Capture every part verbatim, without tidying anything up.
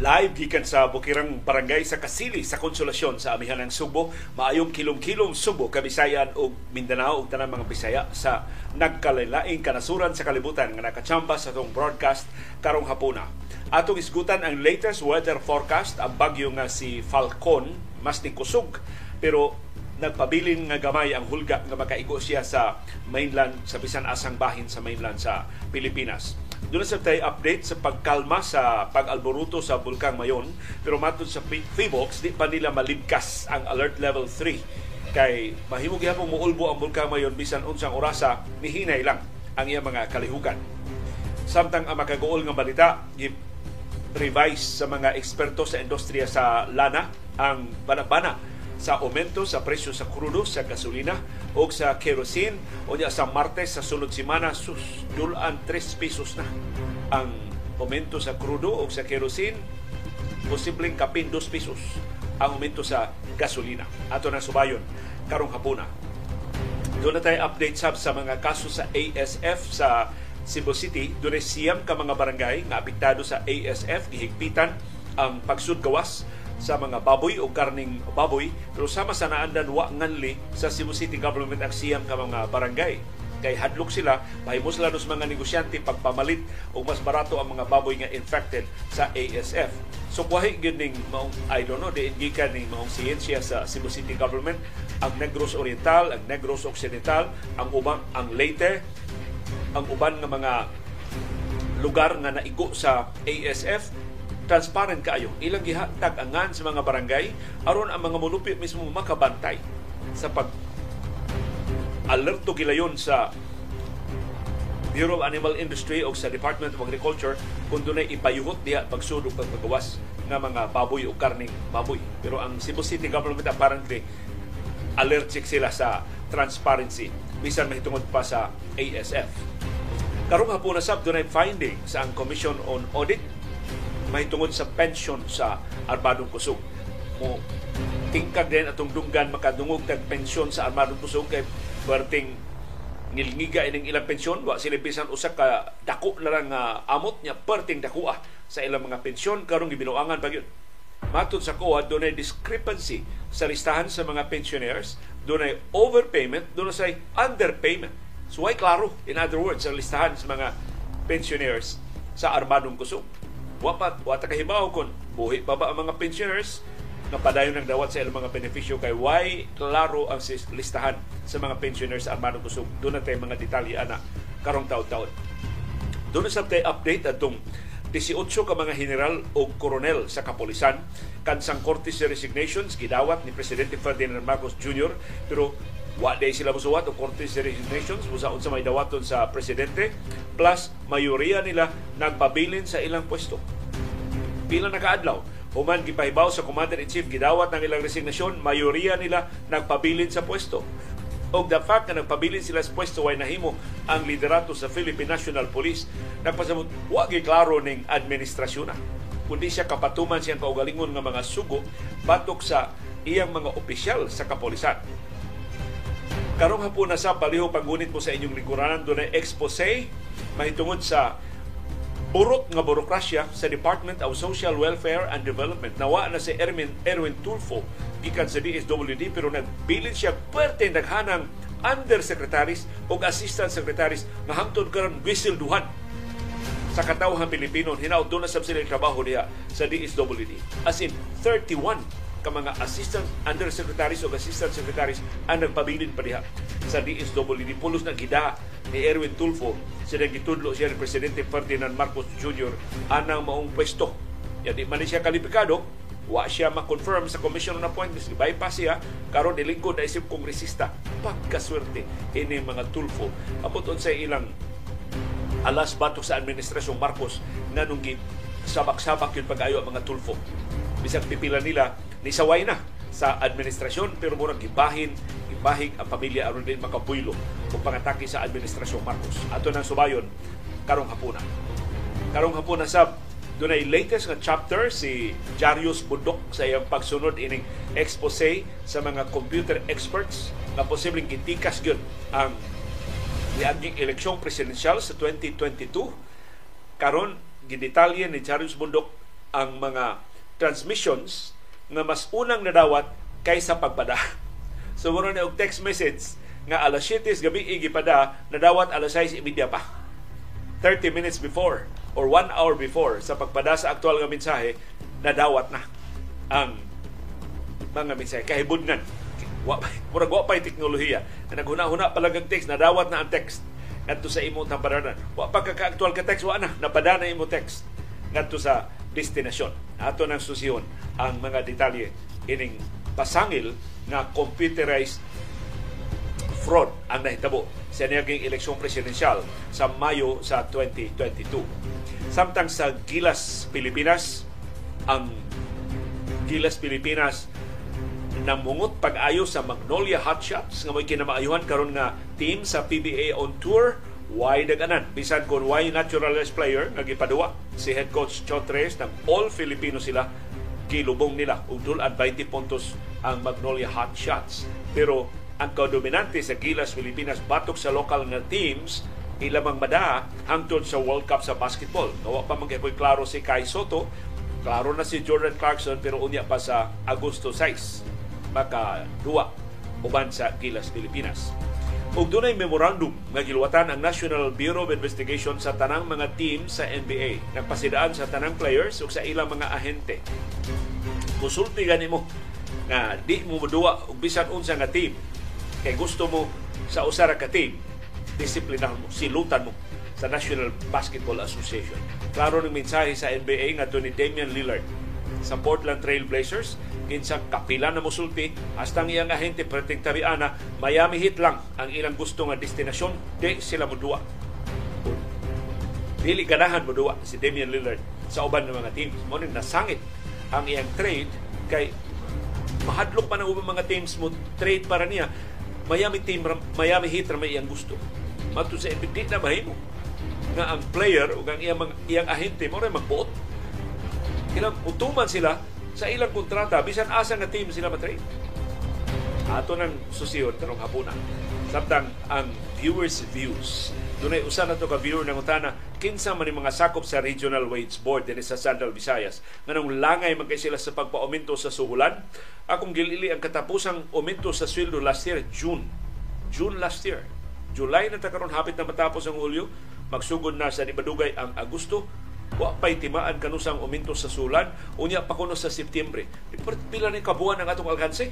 Live gikan sa Bukirang Barangay sa Kasili sa Konsolasyon sa amihan ng Subo, maayong kilom-kilom Subo, Kabisayan ug Mindanao ug tanang mga Bisaya sa nagkalain-laing kanasuran sa kalibutan nga nakachamba sa tong broadcast karong hapuna. Atong isgutan ang latest weather forecast, ang bagyo nga si Falcon, mas ni kusog pero nagpabilin nga gamay ang hulga nga makaigo siya sa mainland, sa bisan asang bahin sa mainland sa Pilipinas. Doon na tayo update sa pagkalma sa pag-alboruto sa Bulkang Mayon. Pero matod sa PHIVOLCS, di pa nila malibkas ang Alert Level three. Kay mahimog yapong muulbo ang Bulkang Mayon bisan unsang orasa, mihinay lang ang iyang mga kalihukan. Samtang ang makagool nga balita, i-revise sa mga eksperto sa industriya sa lana ang banabana sa aumento sa presyo sa krudo, sa gasolina o sa kerosene. O niya sa Martes sa sunod semana, sus, dulaan tres pesos na ang aumento sa krudo o sa kerosene. Posibleng kapin dos pesos ang aumento sa gasolina. Ato na subayon karong hapuna. Doon na tayo update sab sa mga kaso sa A S F sa Cebu City. Doon ay siyam ka mga barangay na apektado sa A S F. Gihigpitan ang pagsudgawas sa mga baboy o karning baboy, pero sama sa naandan wa nganli sa Cebu City Government ang siyam ka mga barangay. Kay hadlok sila, pahimuslan os mga negosyante pagpamalit o mas barato ang mga baboy nga infected sa A S F. So kwahi gyud ning maong, I don't know, diingikan ning maong siyensya sa Cebu City Government, ang Negros Oriental, ang Negros Occidental, ang ubang, ang Leyte, ang uban nga mga lugar nga naigo sa A S F. Transparent kaayo, ilang gihatag angan sa mga barangay aron ang mga mulupit mismo makabantay sa pag alerto gilayon sa Bureau of Animal Industry o sa Department of Agriculture kung dunay ipayuhot diha pagsudog pagpagawas ng mga baboy o karning baboy. Pero ang Cebu City Government apparently allergic sila sa transparency bisan mahitungod pa sa A S F. Karong hapon na sab dunay finding sa ang Commission on Audit may tungod sa pension sa Armadong Kusog. Mo tingkag din atong dunggan makadungog tag pension sa Armadong Kusog kay perting nilngiga ining ilang pension wa sila bisan usa ka dako na lang uh, amot nya perting dakuha sa ilang mga pension karong gibinuangan bagyo. Matod sa C O A, doon ay discrepancy sa listahan sa mga pensioners, doon ay overpayment, doon ay underpayment. So ay klaro, in other words, sa listahan sa mga pensioners sa Armadong Kusog. Wapat, wata kahibaw kung buhi pa ba ang mga pensioners na padayon ng dawat sa ilang mga beneficyo kay why klaro ang listahan sa mga pensioners sa Armadong Kusog. Doon na tayo mga detalye na karong taon-taon. Doon na tayo update atong labing-walo ka mga general o koronel sa kapulisan. Kansang korte sa resignations, gidawat ni Presidente Ferdinand Marcos Junior Pero wa day sila musuwat o korte sa resignations, musaon sa may dawaton sa Presidente. Plus, mayoriya nila nagpabilin sa ilang pwesto. Pila nakaadlaw, human gipahibaw sa Commander-in-Chief, gidawat ng ilang resignasyon, mayoriya nila nagpabilin sa pwesto. O the fact na nagpabilin sila sa pwesto ay nahimo ang liderato sa Philippine National Police. Nagpasamot, huwag iklaro ng administrasyon na. Kundi siya kapatuman siyang kaugalingon ng mga sugo batok sa iyang mga opisyal sa kapulisan. Karong hapon na sa palihog paggunit mo sa inyong lingkuranan, doon ay expose mahitungod sa burot nga burokrasya sa Department of Social Welfare and Development. Nawa na si Erwin, Erwin Tulfo gikan sa D S W D pero nagbilin siya puwerte naghanang undersecretaries o assistant secretaries na hangtod karon bisilduhan sa katawhan Pilipino. Hinaot doon na sabsilang trabaho niya sa D S W D. As in, thirty-one ka mga assistant undersecretaries o assistant secretaries ang nagpabilin pa diha sa D S W D. Pulos na gida ni Erwin Tulfo sila gitudlo siya ni Presidente Ferdinand Marcos Junior anang maong pwesto. Yadi man siya kalipikado, wa siya makonfirm sa Commission on Appointments. Bypass siya, karon nilingkod na isip kongresista. Pagkaswerte ini mga Tulfo. Apoton sa ilang alas batok sa Administrasyong Marcos na nung sabak-sabak yun pag-ayo ang mga Tulfo. Bisang pipila nila, nisaway na sa administrasyon pero murang gibahin, gibahig ang pamilya aron din makabuylo kung pangataki sa Administrasyong Marcos. Ato nang subayon, karong hapuna. Karong hapuna sab, doon ay latest nga chapter si Jarius Bundok sa iyang pagsunod ining expose sa mga computer experts na posibleng gitikas yun ang niaging eleksyong presidential sa twenty twenty-two. Karon gidetalye ni Jarius Bundok ang mga transmissions na mas unang nadawat kaysa pagpada. So muna na og text message nga alas siyete gabi igipada, nadawat alas sais imidya pa. thirty minutes before or one hour before sa pagpada sa aktual nga mensahe, nadawat na ang mga mensahe. Kahibudnan. Murag wa pa'y teknolohiya. Naghuna-huna palang ang text, nadawat na ang text ngadto sa imong tambaranan. Wa pa kaka-aktual ka text, wa na. Napada na imong text ngadto sa destinasyon. Ato nang susiyon ang mga detalye ining pasangil na computerized fraud ang nahitabo sa naging eleksyon presidensyal sa Mayo sa twenty twenty-two. Samtang sa Gilas Pilipinas, ang Gilas Pilipinas namungot pag-ayo sa Magnolia Hotshots nga may kinamaayuhan karon nga team sa P B A on tour. Why daganan? Bisan kung why naturalized player nga gipadua si head coach Chot Reyes ng all-Filipino sila, kilubong nila ug dul-an twenty puntos ang Magnolia Hotshots. Pero ang kadominante sa Gilas Pilipinas batok sa lokal nga teams, ilamang mada hangtod sa World Cup sa basketball. Nawa pa man gyud klaro si Kai Soto, klaro na si Jordan Clarkson, pero unya pa sa Agosto sais maka duwa uban sa Gilas Pilipinas. Ug dunay memorandum nga giluwatan ang National Bureau of Investigation sa tanang mga team sa N B A, nagpasidaan sa tanang players ug sa ilang mga ahente. Kusulti ganimo na di mo duwa og bisan unsa nga team. Kay gusto mo sa usara ka team, disiplinan mo, silutan mo sa National Basketball Association. Klaro ng mensahe sa N B A nga to ni Damian Lillard sa Portland Trailblazers, kinsa kapila na musulti hasta ang iyang ahente protektarian na Miami Heat lang ang ilang gusto nga destinasyon, di sila mudua. Dili ganahan mudua si Damian Lillard sa uban ng mga teams. Ngunit nasangit ang iyang trade kay mahadlok pa ng ubang mga teams mo trade para niya. Miami team, Miami Heat ramay iyang gusto. Matud sa N B A na mahimo nga ang player o ang iyang, iyang ahente mo rin magbuot. Kailang utuman sila sa ilang kontrata bisan asa nga team sila matrade. Ato nang susiyon karong hapuna. Samtang ang viewers' views. Dunay usa na to ka viewer nang utana kinsa man mga sakop sa Regional Wages Board dinhi sa Central Visayas nganong langay man kay sila sa pagpa-aumento sa suhulan. Akong gilili ang katapusang aumento sa sweldo last year June. June last year. July na ta karon hapit na matapos ang Hulyo, magsugod na sa nibadugay ang Agosto. Wa pa'y timaan kanusang aumento sa sulan, unya pa kuno sa September. Pila ni kabuan ang atong alkanse.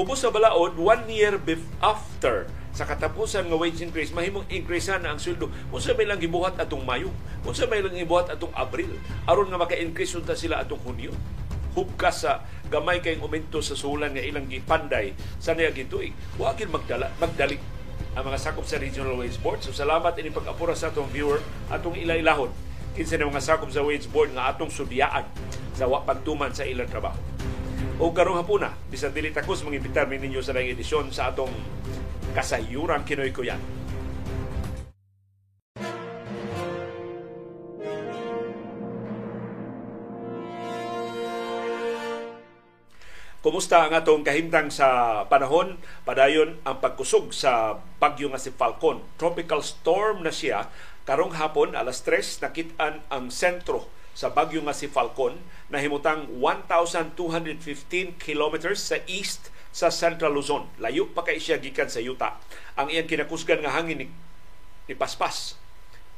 Ubos sa balaod one year after sa katapusan ng wage increase, mahimong increasean na ang sweldo. Unsa may lang gibuhat atong Mayo, unsa may lang gibuhat atong Abril, aron nga maka-increase unta sila atong Hunyo. Hugkas sa gamay kayong aumento sa sulan nga ilang gipanday sa niya gituig. Wa gyud magdala, magdalik ang mga sakop sa Regional Wage Board. So salamat ini pag-apura sa atong viewer, atong ilailahon kinsa na mga sakop sa Wage Board nga atong sudyaan sa wa pagtuman sa ilang trabaho. O karong hapuna, bisan dili takos mangibitar ninyo sa daghang edisyon sa atong kasayuran Kinoy Kuyan. Kumusta ang atong kahimtang sa panahon? Padayon ang pagkusog sa bagyo nga si Falcon. Tropical storm na siya. Karong hapon, alas tres, nakit-an ang sentro sa bagyo nga si Falcon na himutang one thousand two hundred fifteen kilometers sa east sa Central Luzon. Layo pa kay siya gikan sa yuta. Ang iyang kinakusgan nga hangin ni, ni paspas.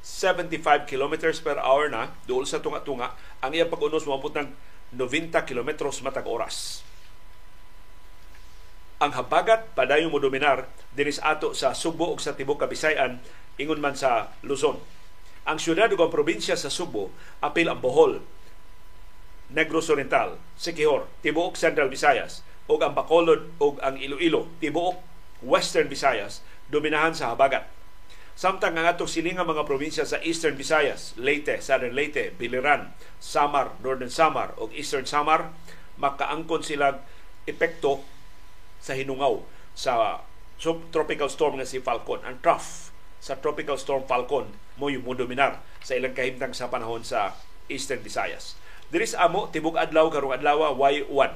seventy-five kilometers per hour na dool sa tunga-tunga. Ang iyang pag-unos mabot ng ninety kilometers matag oras. Ang habagat padayong mo dominar dinhi sa ato sa Subo ug sa tibuok Kabisayan ingon man sa Luzon. Ang siyudad ug ang probinsya sa Subo apil ang Bohol, Negros Oriental, Siquijor, tibuok Central Visayas ug ang Bacolod ug ang Iloilo, tibuok Western Visayas dominahan sa habagat. Samtang ang atong silingang mga probinsya sa Eastern Visayas, Leyte, Southern Leyte, Biliran, Samar, Northern Samar ug Eastern Samar makaangkon silang epekto sa hinungaw sa subtropical storm nga si Falcon. Ang trough sa tropical storm Falcon mo yung dominar sa ilang kahimtang sa panahon sa Eastern Visayas. Diri sa amo, tibok adlaw karong adlaw Y one.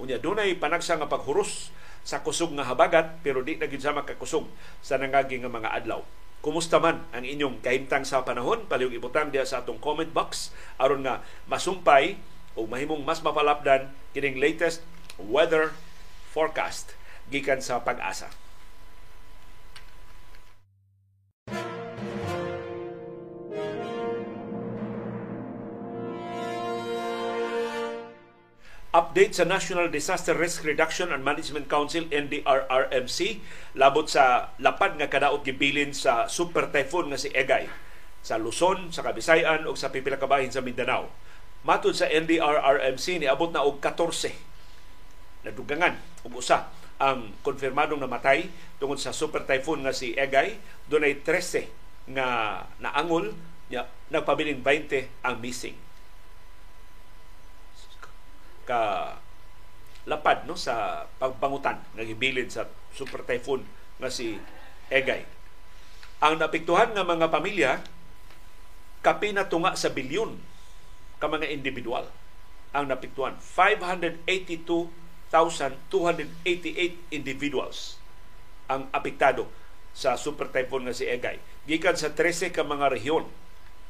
Unya dunay panagsa nga paghuros sa kusog nga habagat pero di na gyud sama ka kusog sa nangaging nga mga adlaw. kumusta man ang inyong kahimtang sa panahon, palihog ibutang diha sa atong comment box aron nga masumpay o mahimong mas mapalapdan kining latest weather forecast gikan sa Pag-asa. Update sa National Disaster Risk Reduction and Management Council, N D R R M C, labot sa lapad nga kadaot gibilin sa super typhoon nga si Egay sa Luzon, sa Kabisayan ug sa pipila ka bahin sa Mindanao. Matod sa N D R R M C, niabot na og fourteen na dugangan ug usa ang konfirmadong namatay tungod sa super typhoon nga si Egay. Dunay thirteen nga naangol, nagpabilin twenty ang missing. Ka lapad no sa pagbangutan nga gibilin sa super typhoon nga si Egay. Ang naapektuhan nga mga pamilya kapinatunga sa bilyon ka mga individual ang naapektuhan, five hundred eighty-two thousand two hundred eighty-eight individuals ang apektado sa super typhoon nga si Egay. Gikan sa thirteen ka mga rehiyon,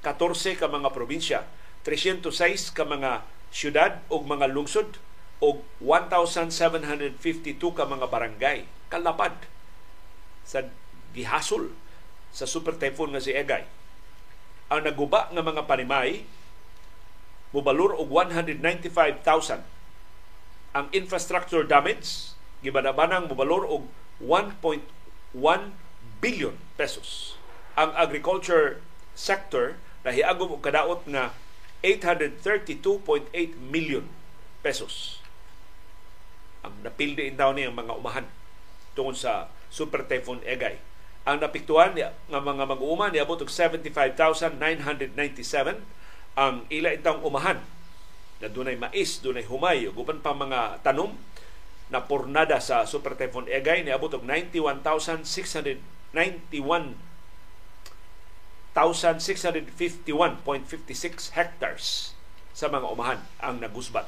fourteen ka mga probinsya, three hundred six ka mga syudad o mga lungsod o one thousand seven hundred fifty-two ka mga barangay kalapad sa gihasol sa super typhoon nga si Egay. Ang naguba nga mga panimay mubalur og one hundred ninety-five thousand. Ang infrastructure damage gibanabanang mubalur og one point one billion pesos. Ang agriculture sector nahiagom og kadaot nga eight hundred thirty-two point eight million pesos. Ang napildiin daw niya ang mga umahan tungod sa super typhoon Egay. Ang napiktuhan ng mga mag-uuma niabot og seventy-five thousand nine hundred ninety-seven. Ang ila itang umahan na dunay mais, dunay humay ug uban pa mga tanom na pornada sa super typhoon Egay niabot og ninety-one thousand six hundred ninety-one. one thousand six hundred fifty-one point five six hectares sa mga umahan ang nagusbat.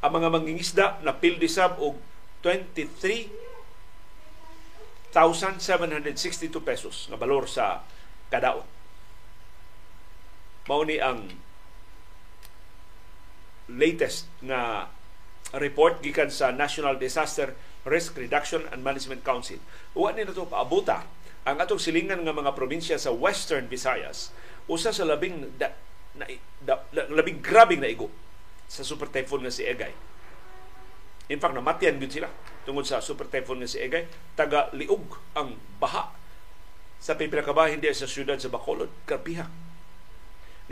Ang mga mangingisda na pildisab og twenty-three thousand seven hundred sixty-two pesos na balor sa kadaot. Mao ni ang latest na report gikan sa National Disaster Risk Reduction and Management Council. Uwan ni nato paabuta ang atong silingan nga mga probinsya sa Western Visayas, usa sa labing da, na, da, labing grabing naigo sa super typhoon nga si Egay. In fact, namatyan gud sila tungod sa super typhoon nga si Egay. Taga liog ang baha sa pipila ka bahin diha sa siyudad sa Bacolod, Karpiha.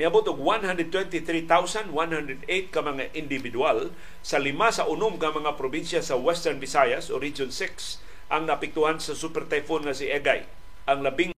Niabot og one hundred twenty-three thousand one hundred eight ka mga individual sa lima sa unom ka mga probinsya sa Western Visayas o Region six ang napiktuhan sa super typhoon nga si Egay. Ang labing